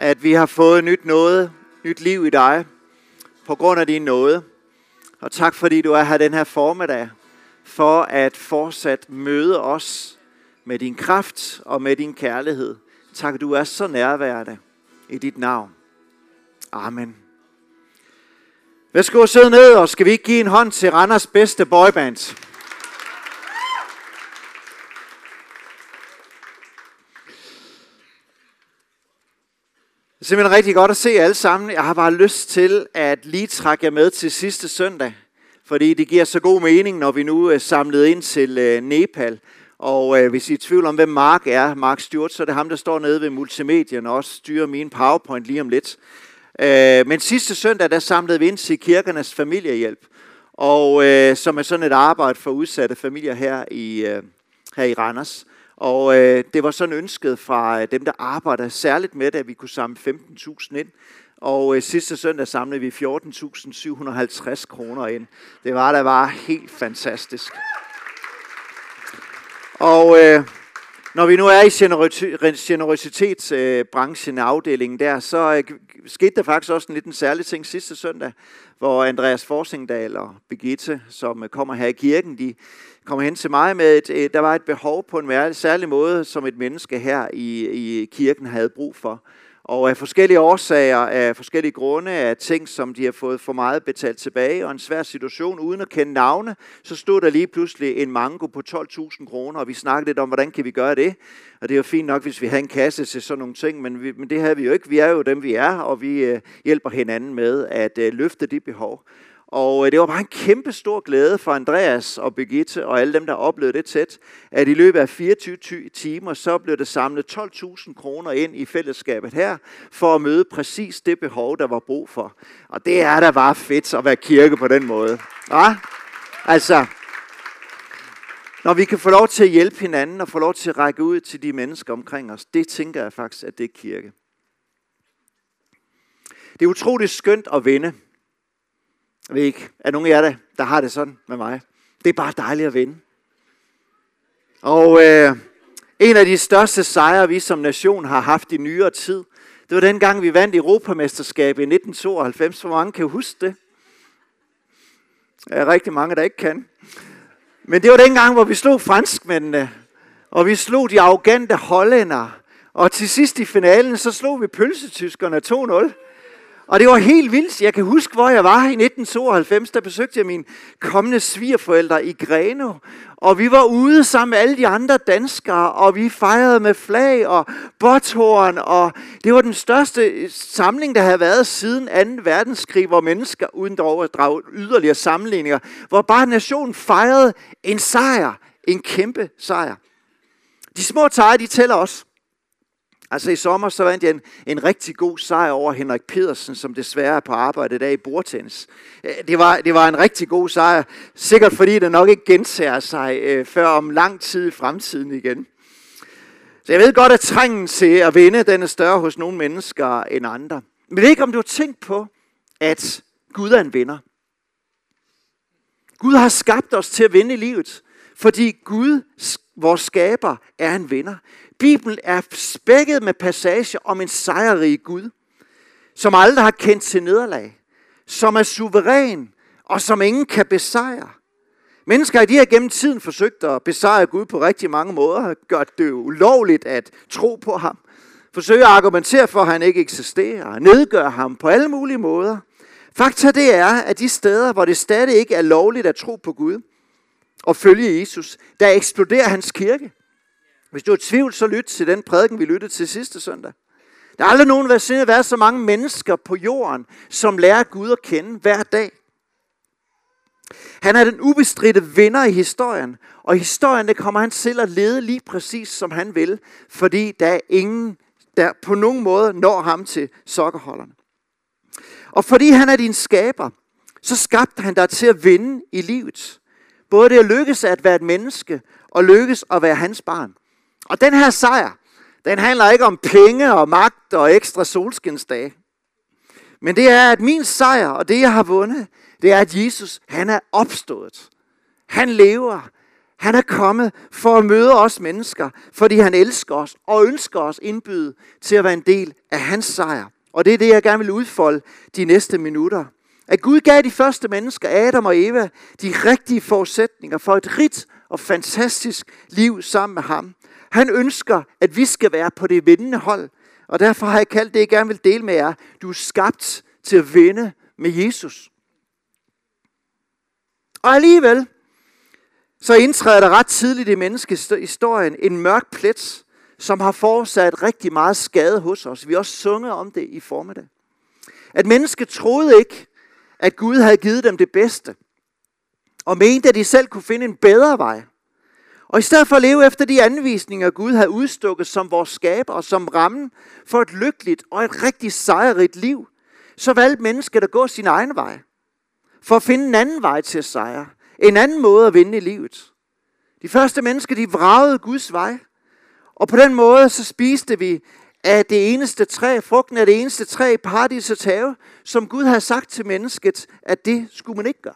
at vi har fået nyt nåde, nyt liv i dig, på grund af din nåde. Og tak fordi du er her den her formiddag, for at fortsat møde os med din kraft og med din kærlighed. Tak at du er så nærværende i dit navn. Amen. Værsgo at sidde ned, og skal vi ikke give en hånd til Randers bedste boyband? Det er simpelthen rigtig godt at se alle sammen. Jeg har bare lyst til at lige trække jer med til sidste søndag, fordi det giver så god mening, når vi nu er samlet ind til Nepal. Og hvis I er i tvivl om, hvem Mark er, Mark Stewart, så er det ham, der står nede ved multimedien og også styrer min PowerPoint lige om lidt. Men sidste søndag, der samlede vi ind til kirkernes familiehjælp, og som er sådan et arbejde for udsatte familier her i Randers. Og det var sådan ønsket fra dem, der arbejder særligt med det, at vi kunne samle 15.000 ind. Og sidste søndag samlede vi 14.750 kroner ind. Det var da bare helt fantastisk. Og når vi nu er i generøsitetsbranchen, afdelingen der, så skete der faktisk også en lidt en særlig ting sidste søndag, hvor Andreas Forsingdal og Birgitte, som kommer her i kirken, de kom hen til mig med, at der var et behov på en særlig måde, som et menneske her i kirken havde brug for. Og af forskellige årsager, af forskellige grunde, af ting, som de har fået for meget betalt tilbage, og en svær situation uden at kende navne, så stod der lige pludselig en manko på 12.000 kroner, og vi snakkede lidt om, hvordan kan vi gøre det? Og det er jo fint nok, hvis vi havde en kasse til sådan nogle ting, men det havde vi jo ikke. Vi er jo dem, vi er, og vi hjælper hinanden med at løfte de behov. Og det var bare en kæmpe stor glæde for Andreas og Birgitte og alle dem, der oplevede det tæt, at i løbet af 24 timer, så blev det samlet 12.000 kroner ind i fællesskabet her, for at møde præcis det behov, der var brug for. Og det er da bare fedt at være kirke på den måde. Ja? Altså, når vi kan få lov til at hjælpe hinanden og få lov til at række ud til de mennesker omkring os, det tænker jeg faktisk, at det er kirke. Det er utroligt skønt at vinde. Jeg ved ikke, er nogen af jer, der har det sådan med mig? Det er bare dejligt at vinde. Og en af de største sejre, vi som nation har haft i nyere tid, det var dengang, vi vandt Europamesterskabet i 1992. Hvor mange kan huske det? Der er rigtig mange, der ikke kan. Men det var dengang, hvor vi slog franskmændene, og vi slog de arrogante hollændere. Og til sidst i finalen, så slog vi pølsetyskerne 2-0. Og det var helt vildt. Jeg kan huske, hvor jeg var i 1992, der besøgte jeg mine kommende svigerforældre i Grenå. Og vi var ude sammen med alle de andre danskere, og vi fejrede med flag og båthorn. Og det var den største samling, der havde været siden 2. verdenskrig, hvor mennesker, uden at drage yderligere sammenligninger, hvor bare nationen fejrede en sejr, en kæmpe sejr. De små sejre, de tæller også. Altså i sommer, så vandt jeg en rigtig god sejr over Henrik Pedersen, som desværre er på arbejde i dag i bordtennis. Det var en rigtig god sejr, sikkert fordi det nok ikke gentager sig før om lang tid i fremtiden igen. Så jeg ved godt, at trængen til at vinde, den er større hos nogle mennesker end andre. Men jeg ved ikke, om du har tænkt på, at Gud er en vinder. Gud har skabt os til at vinde i livet, fordi Gud, vores skaber, er en vinder. Bibelen er spækket med passager om en sejrrig Gud, som aldrig har kendt til nederlag, som er suveræn og som ingen kan besejre. Mennesker de har gennem tiden forsøgt at besejre Gud på rigtig mange måder, gjort det ulovligt at tro på ham, forsøger at argumentere for, at han ikke eksisterer, nedgør ham på alle mulige måder. Fakta det er, at de steder, hvor det stadig ikke er lovligt at tro på Gud og følge Jesus, der eksploderer hans kirke. Hvis du er i tvivl, så lyt til den prædiken, vi lyttede til sidste søndag. Der har aldrig nogensinde været så mange mennesker på jorden, som lærer Gud at kende hver dag. Han er den ubestridte vinder i historien, og i historien det kommer han til at lede lige præcis, som han vil, fordi der er ingen, der på nogen måde når ham til sokkerholderne. Og fordi han er din skaber, så skabte han dig til at vinde i livet. Både det at lykkes at være et menneske, og lykkes at være hans barn. Og den her sejr, den handler ikke om penge og magt og ekstra solskinsdage. Men det er, at min sejr og det, jeg har vundet, det er, at Jesus, han er opstået. Han lever. Han er kommet for at møde os mennesker, fordi han elsker os og ønsker os indbyde til at være en del af hans sejr. Og det er det, jeg gerne vil udfolde de næste minutter. At Gud gav de første mennesker, Adam og Eva, de rigtige forudsætninger for et rigt og fantastisk liv sammen med ham. Han ønsker, at vi skal være på det vindende hold. Og derfor har jeg kaldt det, jeg gerne vil dele med jer. Du er skabt til at vinde med Jesus. Og alligevel, så indtræder der ret tidligt i menneskehistorien en mørk plet, som har forårsaget rigtig meget skade hos os. Vi har også sunget om det i formiddag. At mennesket troede ikke, at Gud havde givet dem det bedste, og mente, at de selv kunne finde en bedre vej. Og i stedet for at leve efter de anvisninger, Gud havde udstukket som vores skaber og som rammen for et lykkeligt og et rigtig sejrigt liv, så valgte mennesket at gå sin egen vej, for at finde en anden vej til at sejre. En anden måde at vinde i livet. De første mennesker, de vragede Guds vej. Og på den måde, så spiste vi af det eneste træ, frugten af det eneste træ i paradisets have, som Gud havde sagt til mennesket, at det skulle man ikke gøre.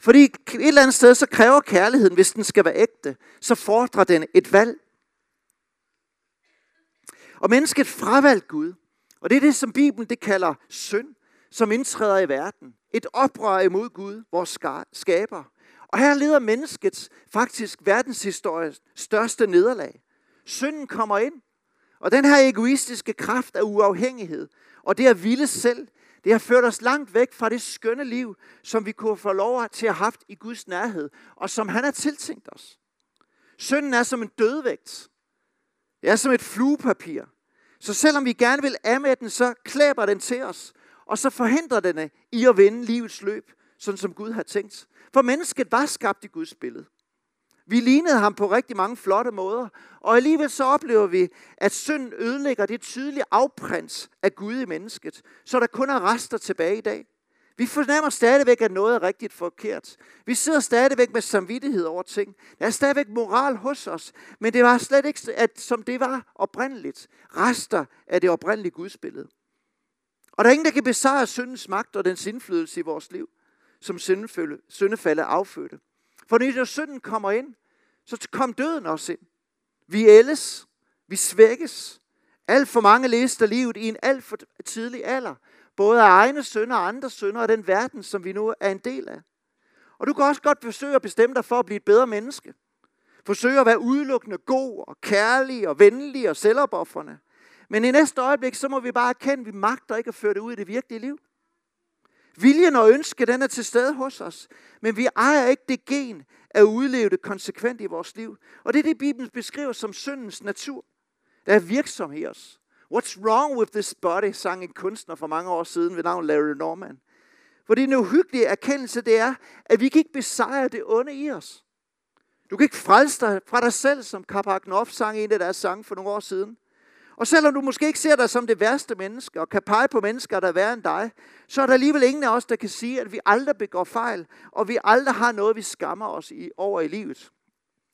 Fordi et eller andet sted, så kræver kærligheden, hvis den skal være ægte, så fordrer den et valg. Og mennesket fravalgte Gud. Og det er det, som Bibelen det kalder synd, som indtræder i verden. Et oprør imod Gud, vores skaber. Og her leder menneskets faktisk verdenshistoriens største nederlag. Synden kommer ind, og den her egoistiske kraft af uafhængighed, og det at ville selv, det har ført os langt væk fra det skønne liv, som vi kunne få lov til at have haft i Guds nærhed, og som han har tiltænkt os. Synden er som en dødvægt. Det er som et fluepapir. Så selvom vi gerne vil af med den, så klæber den til os, og så forhindrer den i at vinde livets løb, sådan som Gud har tænkt. For mennesket var skabt i Guds billede. Vi lignede ham på rigtig mange flotte måder, og alligevel så oplever vi, at synden ødelægger det tydelige afprins af Gud i mennesket, så der kun er rester tilbage i dag. Vi fornemmer stadigvæk, at noget er rigtigt forkert. Vi sidder stadigvæk med samvittighed over ting. Der er stadigvæk moral hos os, men det var slet ikke, som det var oprindeligt. Rester af det oprindelige gudsbillede. Og der er ingen, der kan besejre syndens magt og dens indflydelse i vores liv, som syndefaldet affødte. For når synden kommer ind, så kom døden også ind. Vi ældes, vi svækkes. Alt for mange lister livet i en alt for tidlig alder. Både af egne synder og andre synder og den verden, som vi nu er en del af. Og du kan også godt forsøge at bestemme dig for at blive et bedre menneske. Forsøge at være udelukkende god og kærlig og venlig og selvopofrende. Men i næste øjeblik, så må vi bare erkende, at vi magter ikke at føre det ud i det virkelige liv. Viljen og ønske, den er til stede hos os, men vi ejer ikke det gen at udleve det konsekvent i vores liv. Og det er det, Bibelen beskriver som syndens natur, der er virksom i os. What's wrong with this body, sang en kunstner for mange år siden ved navn Larry Norman. For den uhyggelige erkendelse, det er, at vi kan ikke besejre det onde i os. Du kan ikke frelse dig fra dig selv, som Karpaknov sang i en af deres sange for nogle år siden. Og selvom du måske ikke ser dig som det værste menneske, og kan pege på mennesker, der er værre end dig, så er der alligevel ingen af os, der kan sige, at vi aldrig begår fejl, og vi aldrig har noget, vi skammer os over i livet.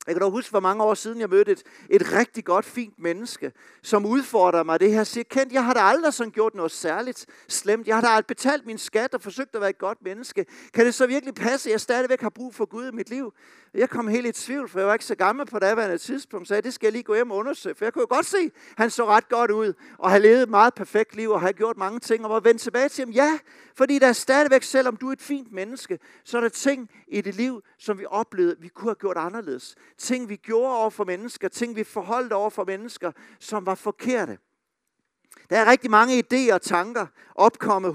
Jeg kan dog huske, hvor mange år siden jeg mødte et rigtig godt, fint menneske, som udfordrer mig det her, siger, Kent, jeg har da aldrig sådan gjort noget særligt slemt. Jeg har da aldrig betalt min skat og forsøgt at være et godt menneske. Kan det så virkelig passe, at jeg stadigvæk har brug for Gud i mit liv? Jeg kom helt i tvivl, for jeg var ikke så gammel på daværende tidspunkt, så jeg, det skal jeg lige gå hjem og undersøge. For jeg kunne jo godt se, at han så ret godt ud, og har levet et meget perfekt liv, og har gjort mange ting, og var vendt tilbage til ham. Ja, fordi der er stadigvæk, selvom du er et fint menneske, så er der ting i dit liv, som vi oplevede, vi kunne have gjort anderledes. Ting, vi gjorde over for mennesker, ting, vi forholdt over for mennesker, som var forkerte. Der er rigtig mange idéer og tanker opkommet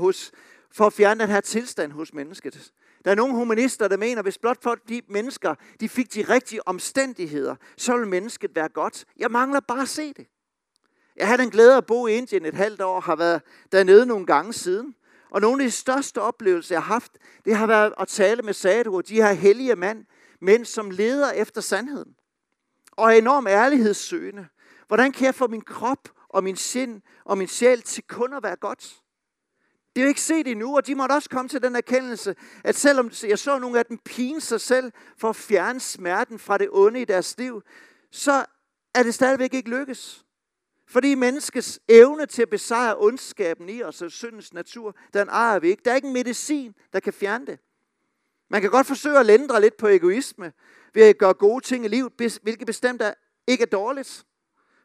for at fjerne den her tilstand hos mennesket. Der er nogle humanister, der mener, at hvis blot for de mennesker de fik de rigtige omstændigheder, så ville mennesket være godt. Jeg mangler bare at se det. Jeg havde den glæde at bo i Indien et halvt år, har været dernede nogle gange siden. Og nogle af de største oplevelser, jeg har haft, det har været at tale med sadhuer, de her hellige mænd, men som leder efter sandheden og er enorm ærlighedssøgende. Hvordan kan jeg få min krop og min sind og min sjæl til kun at være godt? Det er jo ikke set endnu, og de måtte også komme til den erkendelse, at selvom jeg så nogle af dem pine sig selv for at fjerne smerten fra det onde i deres liv, så er det stadigvæk ikke lykkes. Fordi menneskets evne til at besejre ondskaben i os og syndens natur, den ejer vi ikke. Der er ikke en medicin, der kan fjerne det. Man kan godt forsøge at lindre lidt på egoisme, ved at gøre gode ting i livet, hvilket bestemt ikke er dårligt.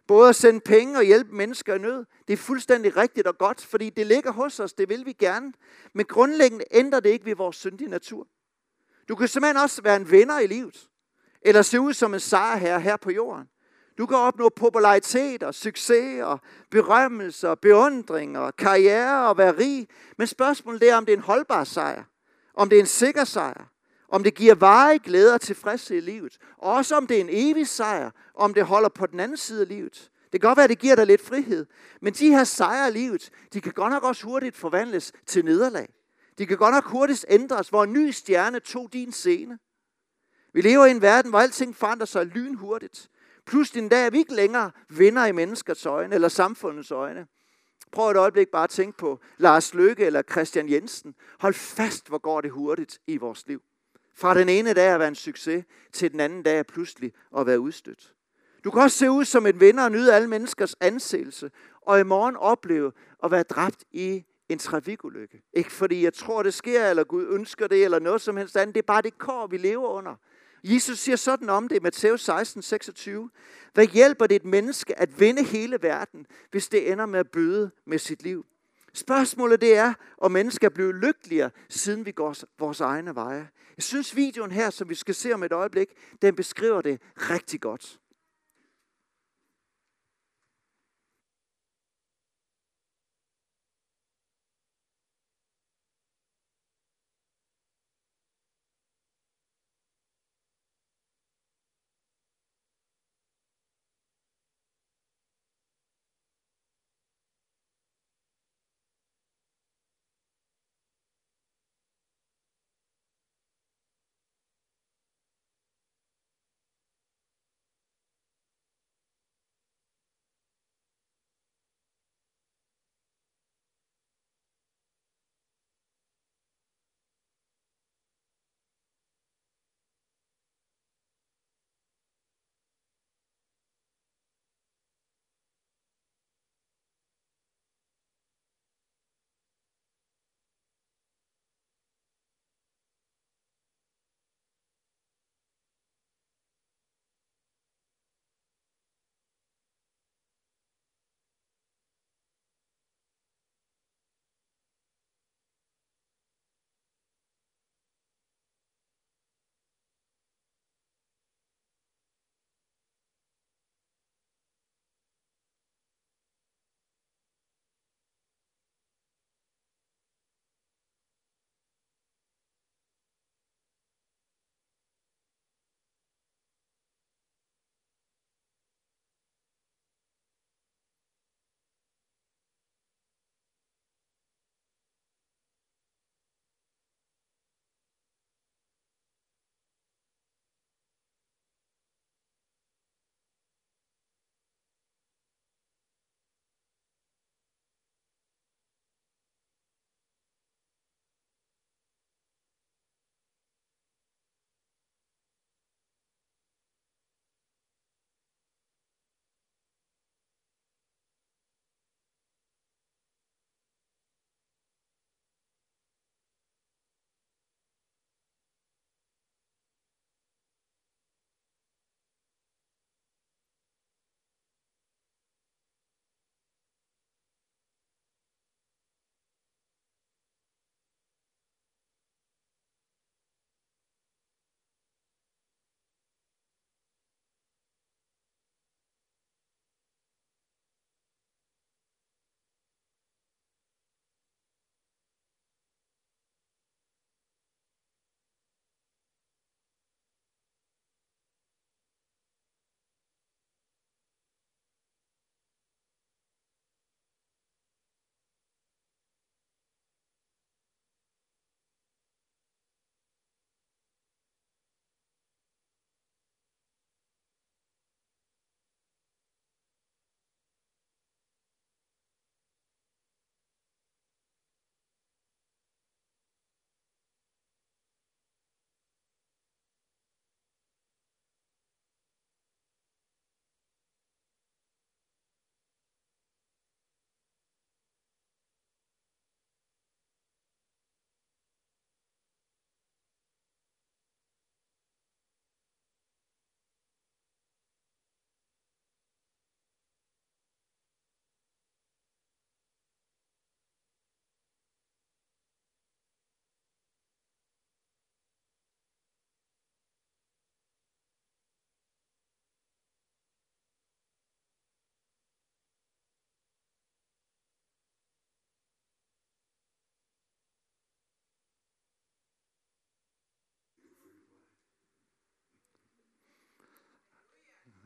Både at sende penge og hjælpe mennesker i nød, det er fuldstændig rigtigt og godt, fordi det ligger hos os, det vil vi gerne. Men grundlæggende ændrer det ikke ved vores syndige natur. Du kan simpelthen også være en vinder i livet, eller se ud som en sejrherre her på jorden. Du kan opnå popularitet og succes og berømmelse og beundring og karriere og være rig. Men spørgsmålet er, om det er en holdbar sejr, om det er en sikker sejr, om det giver varige glæder og tilfredshed i livet. Og også om det er en evig sejr, om det holder på den anden side af livet. Det kan godt være, at det giver dig lidt frihed. Men de her sejre i livet, de kan godt nok også hurtigt forvandles til nederlag. De kan godt nok hurtigt ændres, hvor en ny stjerne tog din scene. Vi lever i en verden, hvor alting forandrer sig lynhurtigt. Pludselig en dag er vi ikke længere vinder i menneskers øjne eller samfundets øjne. Prøv et øjeblik bare at tænke på Lars Løkke eller Christian Jensen. Hold fast, hvor går det hurtigt i vores liv. Fra den ene dag at være en succes, til den anden dag pludselig at være udstødt. Du kan også se ud som en vinder og nyde alle menneskers anseelse, og i morgen opleve at være dræbt i en trafikulykke. Ikke fordi jeg tror, det sker, eller Gud ønsker det, eller noget som helst andet. Det er bare det kår, vi lever under. Jesus siger sådan om det i Matteus 16:26. Hvad hjælper det et menneske at vinde hele verden, hvis det ender med at bøde med sit liv? Spørgsmålet det er, om mennesker er blevet lykkeligere, siden vi går vores egne veje. Jeg synes videoen her, som vi skal se om et øjeblik, den beskriver det rigtig godt.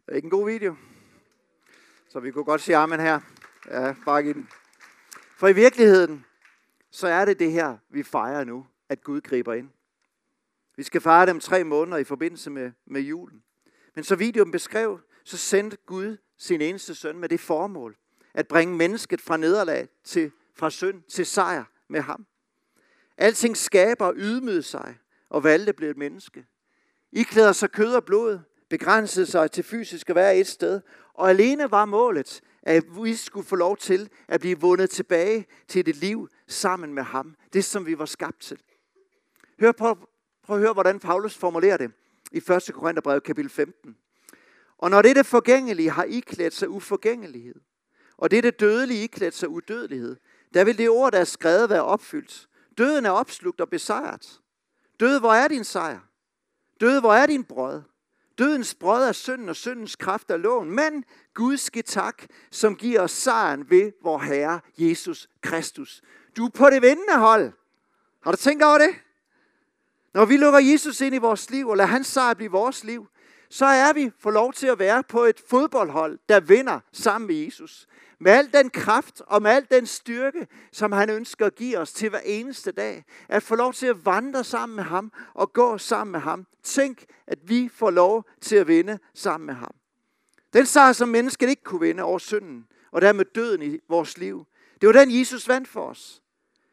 Det er ikke en god video. Så vi kunne godt sige amen her. Ja, bare giv den. For i virkeligheden, så er det det her, vi fejrer nu, at Gud griber ind. Vi skal fejre dem 3 måneder i forbindelse med julen. Men så videoen beskrev, så sendte Gud sin eneste søn med det formål, at bringe mennesket fra nederlag fra synd til sejr med ham. Alting skaber ydmygede sig og valgte blev et menneske. I klæder sig kød og blod, begrænsede sig til fysisk at være et sted, og alene var målet, at vi skulle få lov til at blive vundet tilbage til et liv sammen med ham. Det, som vi var skabt til. Prøv at høre, hvordan Paulus formulerer det i 1. Korintherbrev kapitel 15. Og når det forgængelige har iklædt sig uforgængelighed, og det dødelige iklædt sig udødelighed, der vil det ord, der er skrevet, være opfyldt. Døden er opslugt og besejret. Død, hvor er din sejr? Død, hvor er din brød? Dødens brød er synden, og syndens kraft er loven. Men Gud ske tak, som giver os sejren ved vor Herre Jesus Kristus. Du er på det vindende hold. Har du tænkt over det? Når vi lukker Jesus ind i vores liv, og lader hans sejr blive vores liv, så er vi for lov til at være på et fodboldhold, der vinder sammen med Jesus. Med al den kraft og med al den styrke, som han ønsker at give os til hver eneste dag. At få lov til at vandre sammen med ham og gå sammen med ham. Tænk, at vi får lov til at vinde sammen med ham. Den sejr, som mennesket ikke kunne vinde over synden og dermed døden i vores liv. Det var den, Jesus vandt for os.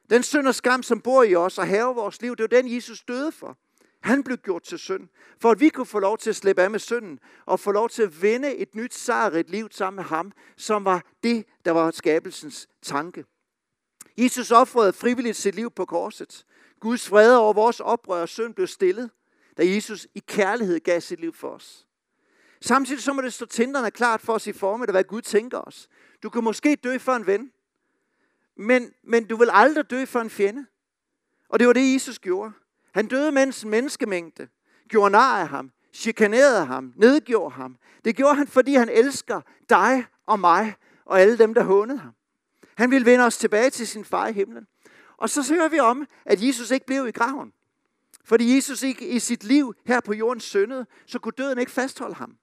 Den synd og skam, som bor i os og hærger vores liv, det var den, Jesus døde for. Han blev gjort til synd, for at vi kunne få lov til at slippe af med synden, og få lov til at vinde et nyt sejrigt liv sammen med ham, som var det, der var skabelsens tanke. Jesus ofrede frivilligt sit liv på korset. Guds vrede over vores oprør og synd blev stillet, da Jesus i kærlighed gav sit liv for os. Samtidig så må det stå tinderne klart for os i formiddag, hvad Gud tænker os. Du kan måske dø for en ven, men du vil aldrig dø for en fjende. Og det var det, Jesus gjorde. Han døde, mens en menneskemængde gjorde nar af ham, chikanerede ham, nedgjorde ham. Det gjorde han, fordi han elsker dig og mig og alle dem, der hånede ham. Han ville vende os tilbage til sin far i himlen. Og så hører vi om, at Jesus ikke blev i graven. Fordi Jesus ikke i sit liv her på jorden syndede, så kunne døden ikke fastholde ham.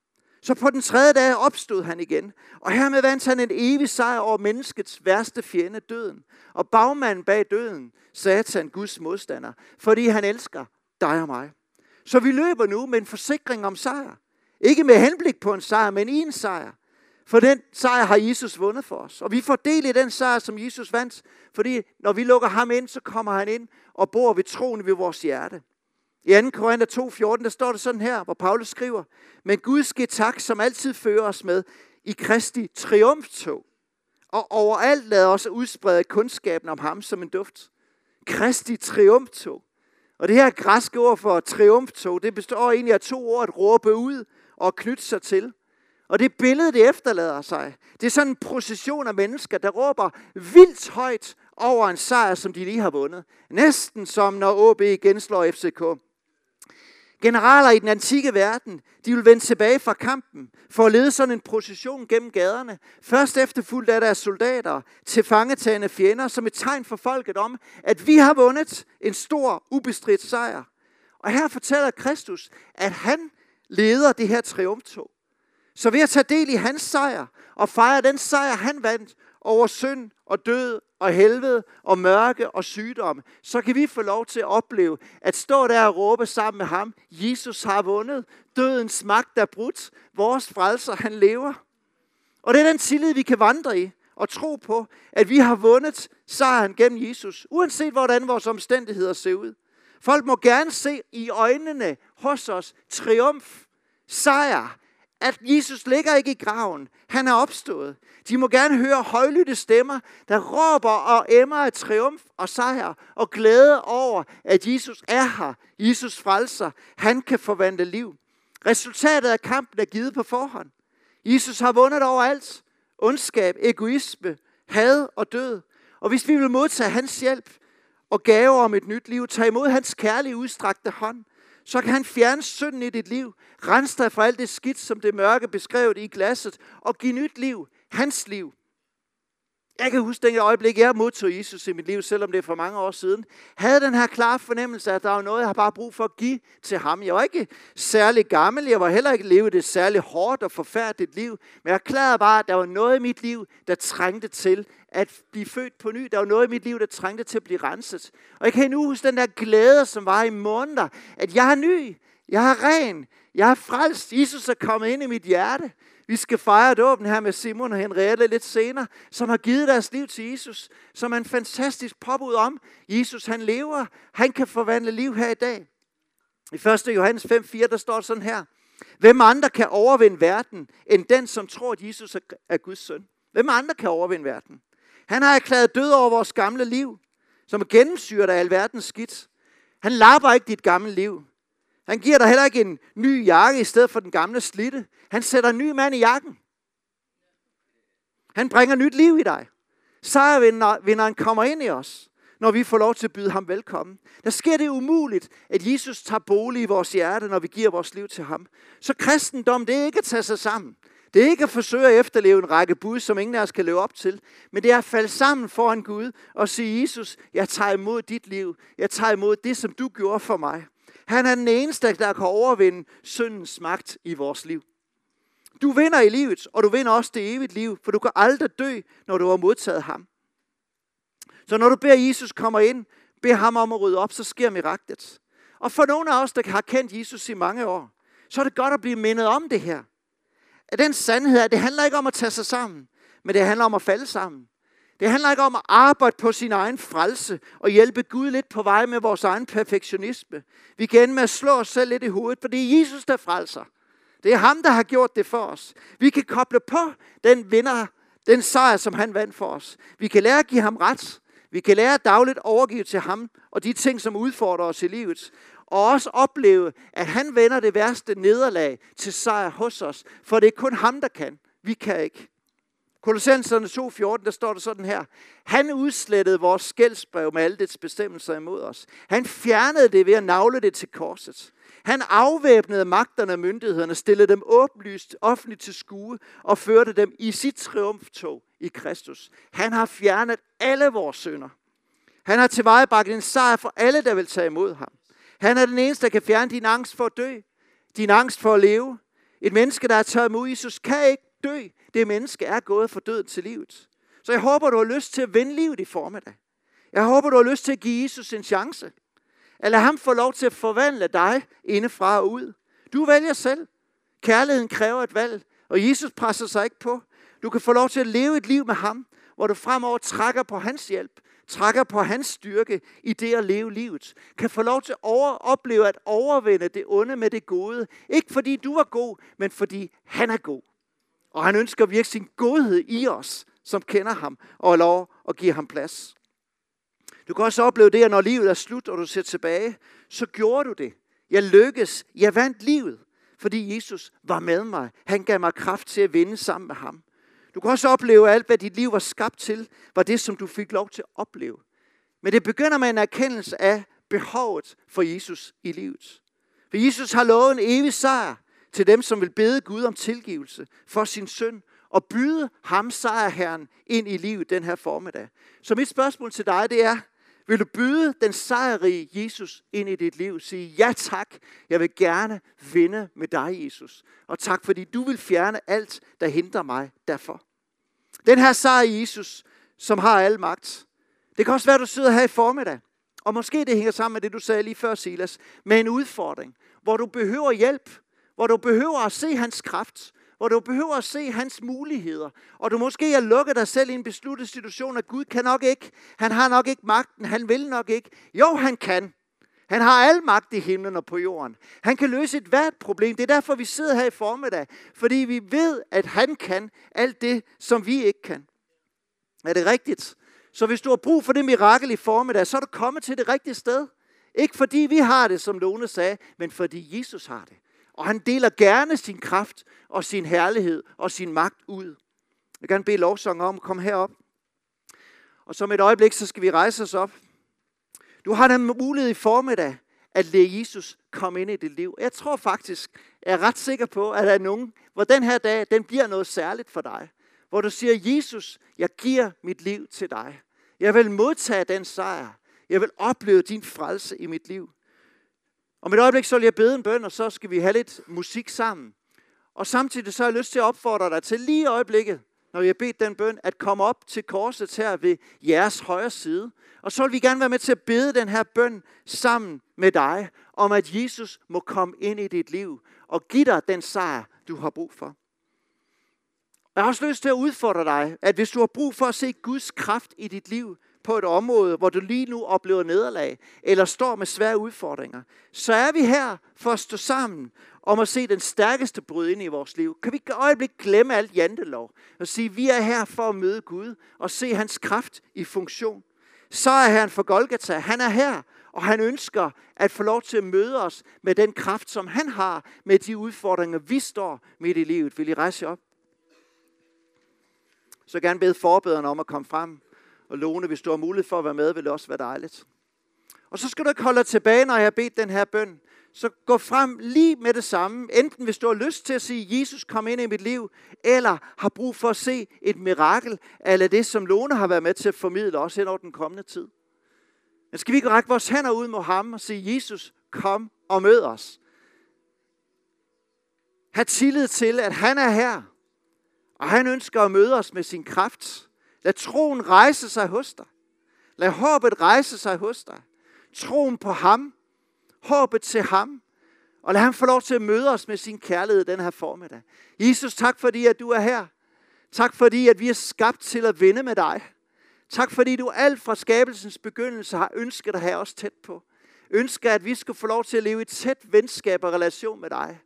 Så på den 3. dag opstod han igen, og hermed vandt han en evig sejr over menneskets værste fjende, døden. Og bagmanden bag døden, Satan, Guds modstander, fordi han elsker dig og mig. Så vi løber nu med en forsikring om sejr. Ikke med henblik på en sejr, men i en sejr. For den sejr har Jesus vundet for os. Og vi får del i den sejr, som Jesus vandt, fordi når vi lukker ham ind, så kommer han ind og bor ved troen ved vores hjerte. I 2. Korinther 2:14, der står det sådan her, hvor Paulus skriver: Men Gud ske tak, som altid fører os med i Kristi triumftog, og overalt lader os udsprede kundskaben om ham som en duft. Kristi triumftog. Og det her græske ord for triumftog, det består egentlig af 2 ord: at råbe ud og knytte sig til. Og det billede, det efterlader sig, det er sådan en procession af mennesker, der råber vildt højt over en sejr, som de lige har vundet. Næsten som når AaB igen slår FCK. Generaler i den antikke verden, de vil vende tilbage fra kampen for at lede sådan en procession gennem gaderne. Først efterfulgt af deres soldater til fangetagende fjender, som et tegn for folket om, at vi har vundet en stor, ubestridt sejr. Og her fortæller Kristus, at han leder det her triumftog. Så ved at tage del i hans sejr og fejre den sejr, han vandt over synd og død og helvede og mørke og sygdom, så kan vi få lov til at opleve at stå der og råbe sammen med ham: Jesus har vundet, dødens magt er brudt, vores frelser, han lever. Og det er den tillid, vi kan vandre i og tro på, at vi har vundet sejren gennem Jesus, uanset hvordan vores omstændigheder ser ud. Folk må gerne se i øjnene hos os triumf, sejr, at Jesus ligger ikke i graven. Han er opstået. De må gerne høre højlytte stemmer, der råber og emmer af triumf og sejr og glæde over, at Jesus er her. Jesus frelser. Han kan forvandle liv. Resultatet af kampen er givet på forhånd. Jesus har vundet over alt. Ondskab, egoisme, had og død. Og hvis vi vil modtage hans hjælp og gave om et nyt liv, tage imod hans kærlige udstrakte hånd, så kan han fjerne synden i dit liv, rense dig fra alt det skidt, som det mørke beskrevet i glasset, og give nyt liv, hans liv. Jeg kan huske det øjeblik, jeg modtog Jesus i mit liv, selvom det er for mange år siden. Havde den her klare fornemmelse, at der var noget, jeg har bare brug for at give til ham. Jeg var ikke særlig gammel, jeg var heller ikke levet et særlig hårdt og forfærdeligt liv. Men jeg erklærede bare, at der var noget i mit liv, der trængte til at blive født på ny. Der var noget i mit liv, der trængte til at blive renset. Og jeg kan endnu huske den der glæde, som var i måneder, at jeg er ny, jeg er ren, jeg er frelst. Jesus er kommet ind i mit hjerte. Vi skal fejre dåben her med Simon og Henriette lidt senere, som har givet deres liv til Jesus, som er en fantastisk påbud om. Jesus, han lever, han kan forvandle liv her i dag. I 1. Johannes 5:4, der står sådan her. Hvem andre kan overvinde verden, end den, som tror, at Jesus er Guds søn? Hvem andre kan overvinde verden? Han har erklæret død over vores gamle liv, som gennemsyrer dig alverdens skidt. Han lapper ikke dit gamle liv. Han giver dig heller ikke en ny jakke i stedet for den gamle slidte. Han sætter en ny mand i jakken. Han bringer nyt liv i dig. Sejrvinderen kommer ind i os, når vi får lov til at byde ham velkommen. Der sker det umuligt, at Jesus tager bolig i vores hjerte, når vi giver vores liv til ham. Så kristendom, det er ikke at tage sig sammen. Det er ikke at forsøge at efterleve en række bud, som ingen af os kan leve op til. Men det er at falde sammen foran Gud og sige, Jesus, jeg tager imod dit liv. Jeg tager imod det, som du gjorde for mig. Han er den eneste, der kan overvinde syndens magt i vores liv. Du vinder i livet, og du vinder også det evigt liv, for du kan aldrig dø, når du har modtaget ham. Så når du beder Jesus komme ind, bed ham om at rydde op, så sker miraklet. Og for nogle af os, der har kendt Jesus i mange år, så er det godt at blive mindet om det her. At den sandhed er, det handler ikke om at tage sig sammen, men det handler om at falde sammen. Det handler ikke om at arbejde på sin egen frelse og hjælpe Gud lidt på vej med vores egen perfektionisme. Vi kan ende med at slå os selv lidt i hovedet, for det er Jesus, der frelser. Det er ham, der har gjort det for os. Vi kan koble på den sejr, som han vandt for os. Vi kan lære at give ham ret. Vi kan lære at dagligt overgive til ham og de ting, som udfordrer os i livet. Og også opleve, at han vender det værste nederlag til sejr hos os. For det er kun ham, der kan. Vi kan ikke. Kolossenserne 2:14, der står der sådan her. Han udslettede vores skældsbrev med alle dets bestemmelser imod os. Han fjernede det ved at nagle det til korset. Han afvæbnede magterne og myndighederne, stillede dem åbenlyst offentligt til skue og førte dem i sit triumftog i Kristus. Han har fjernet alle vores synder. Han har tilvejebragt en sejr for alle, der vil tage imod ham. Han er den eneste, der kan fjerne din angst for at dø, din angst for at leve. Et menneske, der har taget imod Jesus, kan ikke dø. Det menneske er gået fra døden til livet. Så jeg håber, du har lyst til at vende livet i formiddag. Jeg håber, du har lyst til at give Jesus en chance. Eller ham få lov til at forvandle dig indefra og ud. Du vælger selv. Kærligheden kræver et valg, og Jesus presser sig ikke på. Du kan få lov til at leve et liv med ham, hvor du fremover trækker på hans hjælp, trækker på hans styrke i det at leve livet. Kan få lov til at opleve at overvinde det onde med det gode. Ikke fordi du var god, men fordi han er god. Og han ønsker virkelig sin godhed i os, som kender ham, og lov at give ham plads. Du kan også opleve det, at når livet er slut, og du ser tilbage, så gjorde du det. Jeg lykkedes. Jeg vandt livet, fordi Jesus var med mig. Han gav mig kraft til at vinde sammen med ham. Du kan også opleve, at alt, hvad dit liv var skabt til, var det, som du fik lov til at opleve. Men det begynder med en erkendelse af behovet for Jesus i livet. For Jesus har lovet en evig sejr til dem, som vil bede Gud om tilgivelse for sin synd, og byde ham sejrherren ind i livet den her formiddag. Så mit spørgsmål til dig, det er, vil du byde den sejrrige Jesus ind i dit liv? Sige, ja tak, jeg vil gerne vinde med dig, Jesus. Og tak, fordi du vil fjerne alt, der hindrer mig derfor. Den her sejr Jesus, som har al magt. Det kan også være, du sidder her i formiddag, og måske det hænger sammen med det, du sagde lige før, Silas, med en udfordring, hvor du behøver hjælp, hvor du behøver at se hans kraft, hvor du behøver at se hans muligheder, og du måske har lukket dig selv i en besluttet situation, at Gud kan nok ikke, han har nok ikke magten, han vil nok ikke. Jo, han kan. Han har al magt i himlen og på jorden. Han kan løse et hvert problem. Det er derfor, vi sidder her i formiddag, fordi vi ved, at han kan alt det, som vi ikke kan. Er det rigtigt? Så hvis du har brug for det mirakel i formiddag, så er du kommet til det rigtige sted. Ikke fordi vi har det, som Lone sagde, men fordi Jesus har det. Og han deler gerne sin kraft og sin herlighed og sin magt ud. Jeg vil gerne bede lovsangen om at komme herop. Og så med et øjeblik, så skal vi rejse os op. Du har den mulighed i formiddag at lade Jesus komme ind i dit liv. Jeg tror faktisk, jeg er ret sikker på, at der er nogen, hvor den her dag, den bliver noget særligt for dig. hvor du siger, Jesus, jeg giver mit liv til dig. Jeg vil modtage den sejr. Jeg vil opleve din frelse i mit liv. Og med et øjeblik, så vil jeg bede en bøn, og så skal vi have lidt musik sammen. Og samtidig så har jeg lyst til at opfordre dig til lige i øjeblikket, når jeg bedt den bøn, at komme op til korset her ved jeres højre side. Og så vil vi gerne være med til at bede den her bøn sammen med dig, om at Jesus må komme ind i dit liv og give dig den sejr, du har brug for. Jeg har også lyst til at udfordre dig, at hvis du har brug for at se Guds kraft i dit liv på et område, hvor du lige nu oplever nederlag eller står med svære udfordringer, så er vi her for at stå sammen om at se den stærkeste bryde ind i vores liv. Kan vi ikke øjeblik glemme alt jantelov og sige, at vi er her for at møde Gud og se hans kraft i funktion? Så er Herren for Golgata. Han er her, og han ønsker at få lov til at møde os med den kraft, som han har med de udfordringer, vi står midt i livet. Vil I rejse op? Så gerne bede forbederne om at komme frem. Og Lone, hvis du har mulighed for at være med, vil det også være dejligt. Og så skal du ikke holde dig tilbage, når jeg har bedt den her bøn. Så gå frem lige med det samme. Enten hvis du har lyst til at sige, Jesus, kom ind i mit liv, eller har brug for at se et mirakel, eller det, som Lone har været med til at formidle også hen over den kommende tid. Men skal vi ikke række vores hænder ud mod ham og sige, Jesus, kom og mød os. Ha' tillid til, at han er her, og han ønsker at møde os med sin kraft. Lad troen rejse sig hos dig. Lad håbet rejse sig hos dig. Troen på ham. Håbet til ham. Og lad ham få lov til at møde os med sin kærlighed den her formiddag. Jesus, tak fordi, at du er her. Tak fordi, at vi er skabt til at vinde med dig. Tak fordi, du alt fra skabelsens begyndelse har ønsket at have os tæt på. Ønsker, at vi skal få lov til at leve i tæt venskab og relation med dig.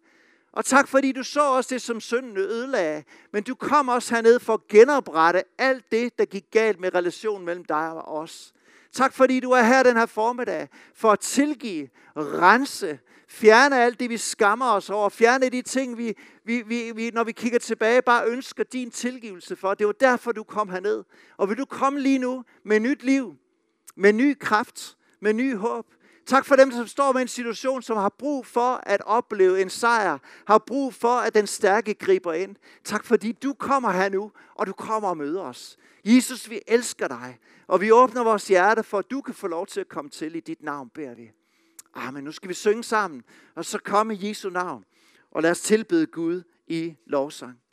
Og tak fordi du så også det, som synden ødelagde. Men du kom også herned for at genoprette alt det, der gik galt med relationen mellem dig og os. Tak fordi du er her den her formiddag for at tilgive, rense, fjerne alt det, vi skammer os over. Fjerne de ting, vi når vi kigger tilbage, bare ønsker din tilgivelse for. Det var derfor, du kom herned. Og vil du komme lige nu med nyt liv, med ny kraft, med ny håb. Tak for dem, som står med en situation, som har brug for at opleve en sejr. Har brug for, at den stærke griber ind. Tak fordi du kommer her nu, og du kommer og møder os. Jesus, vi elsker dig, og vi åbner vores hjerte for, at du kan få lov til at komme til. I dit navn beder vi. Amen. Nu skal vi synge sammen, og så komme Jesu navn. Og lad os tilbede Gud i lovsang.